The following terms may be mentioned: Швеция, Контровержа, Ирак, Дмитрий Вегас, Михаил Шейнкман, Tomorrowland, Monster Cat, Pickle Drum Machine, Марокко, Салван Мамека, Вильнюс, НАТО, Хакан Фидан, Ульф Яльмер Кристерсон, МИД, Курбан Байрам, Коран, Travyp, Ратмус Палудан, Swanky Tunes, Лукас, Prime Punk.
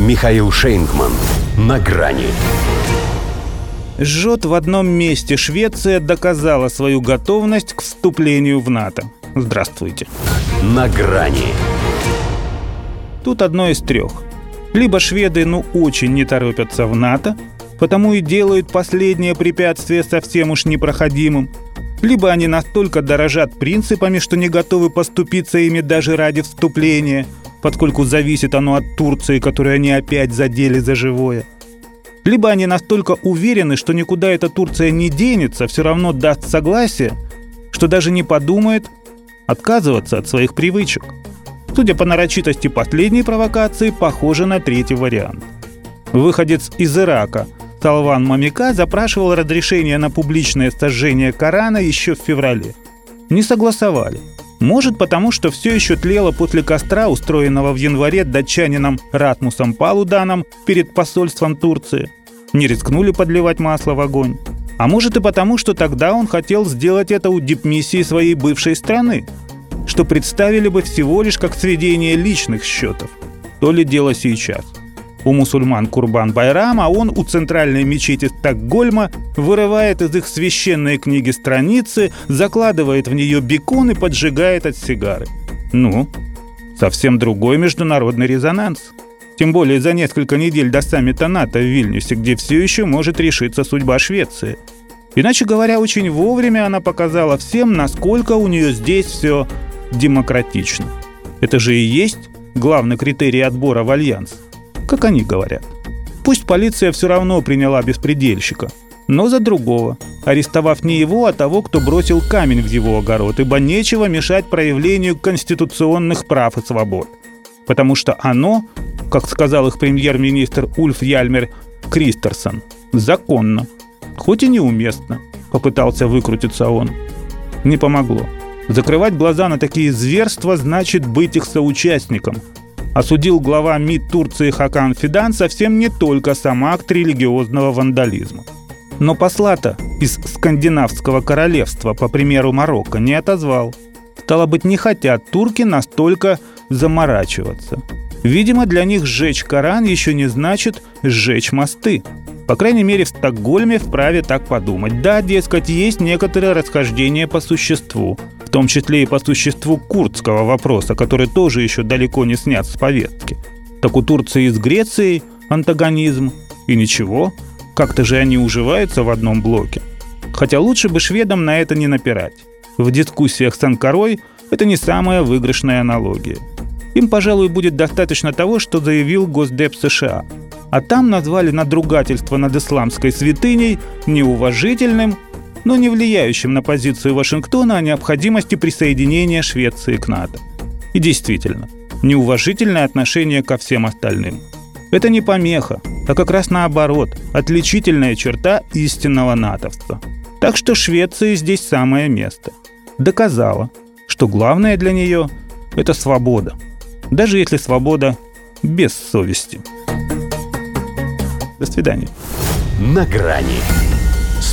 Михаил Шейнкман. На грани. Жжет в одном месте. Швеция доказала свою готовность к вступлению в НАТО. Здравствуйте. На грани. Тут одно из трех. Либо шведы очень не торопятся в НАТО, потому и делают последнее препятствие совсем уж непроходимым, либо они настолько дорожат принципами, что не готовы поступиться ими даже ради вступления, поскольку зависит оно от Турции, которую они опять задели за живое. Либо они настолько уверены, что никуда эта Турция не денется, все равно даст согласие, что даже не подумает отказываться от своих привычек. Судя по нарочитости последней провокации, похоже на третий вариант. Выходец из Ирака Салван Мамека запрашивал разрешение на публичное сожжение Корана еще в феврале. Не согласовали. Может, потому что все еще тлело после костра, устроенного в январе датчанином Ратмусом Палуданом перед посольством Турции. Не рискнули подливать масло в огонь. А может и потому, что тогда он хотел сделать это у дипмиссии своей бывшей страны, что представили бы всего лишь как сведение личных счетов. То ли дело сейчас. У мусульман Курбан Байрам, а он у центральной мечети Стокгольма вырывает из их священной книги страницы, закладывает в нее бекон и поджигает от сигары. Совсем другой международный резонанс. Тем более за несколько недель до саммита НАТО в Вильнюсе, где все еще может решиться судьба Швеции. Иначе говоря, очень вовремя она показала всем, насколько у нее здесь все демократично. Это же и есть главный критерий отбора в альянс. Как они говорят. Пусть полиция все равно приняла беспредельщика, но за другого, арестовав не его, а того, кто бросил камень в его огород, ибо нечего мешать проявлению конституционных прав и свобод. Потому что оно, как сказал их премьер-министр Ульф Яльмер Кристерсон, законно, хоть и неуместно, попытался выкрутиться он. Не помогло. Закрывать глаза на такие зверства значит быть их соучастником. Осудил глава МИД Турции Хакан Фидан совсем не только сам акт религиозного вандализма. Но посла-то из скандинавского королевства, по примеру Марокко, не отозвал. Стало быть, не хотят турки настолько заморачиваться. Видимо, для них сжечь Коран еще не значит сжечь мосты. По крайней мере, в Стокгольме вправе так подумать. Да, дескать, есть некоторые расхождения по существу, в том числе и по существу курдского вопроса, который тоже еще далеко не снят с повестки. Так у Турции с Грецией антагонизм, и ничего, как-то же они уживаются в одном блоке. Хотя лучше бы шведам на это не напирать. В дискуссиях с Анкарой это не самая выигрышная аналогия. Им, пожалуй, будет достаточно того, что заявил Госдеп США. А там назвали надругательство над исламской святыней неуважительным, но не влияющим на позицию Вашингтона о необходимости присоединения Швеции к НАТО. И действительно, неуважительное отношение ко всем остальным. Это не помеха, а как раз наоборот, отличительная черта истинного натовства. Так что Швеции здесь самое место. Доказала, что главное для нее – это свобода. Даже если свобода без совести. До свидания. На грани с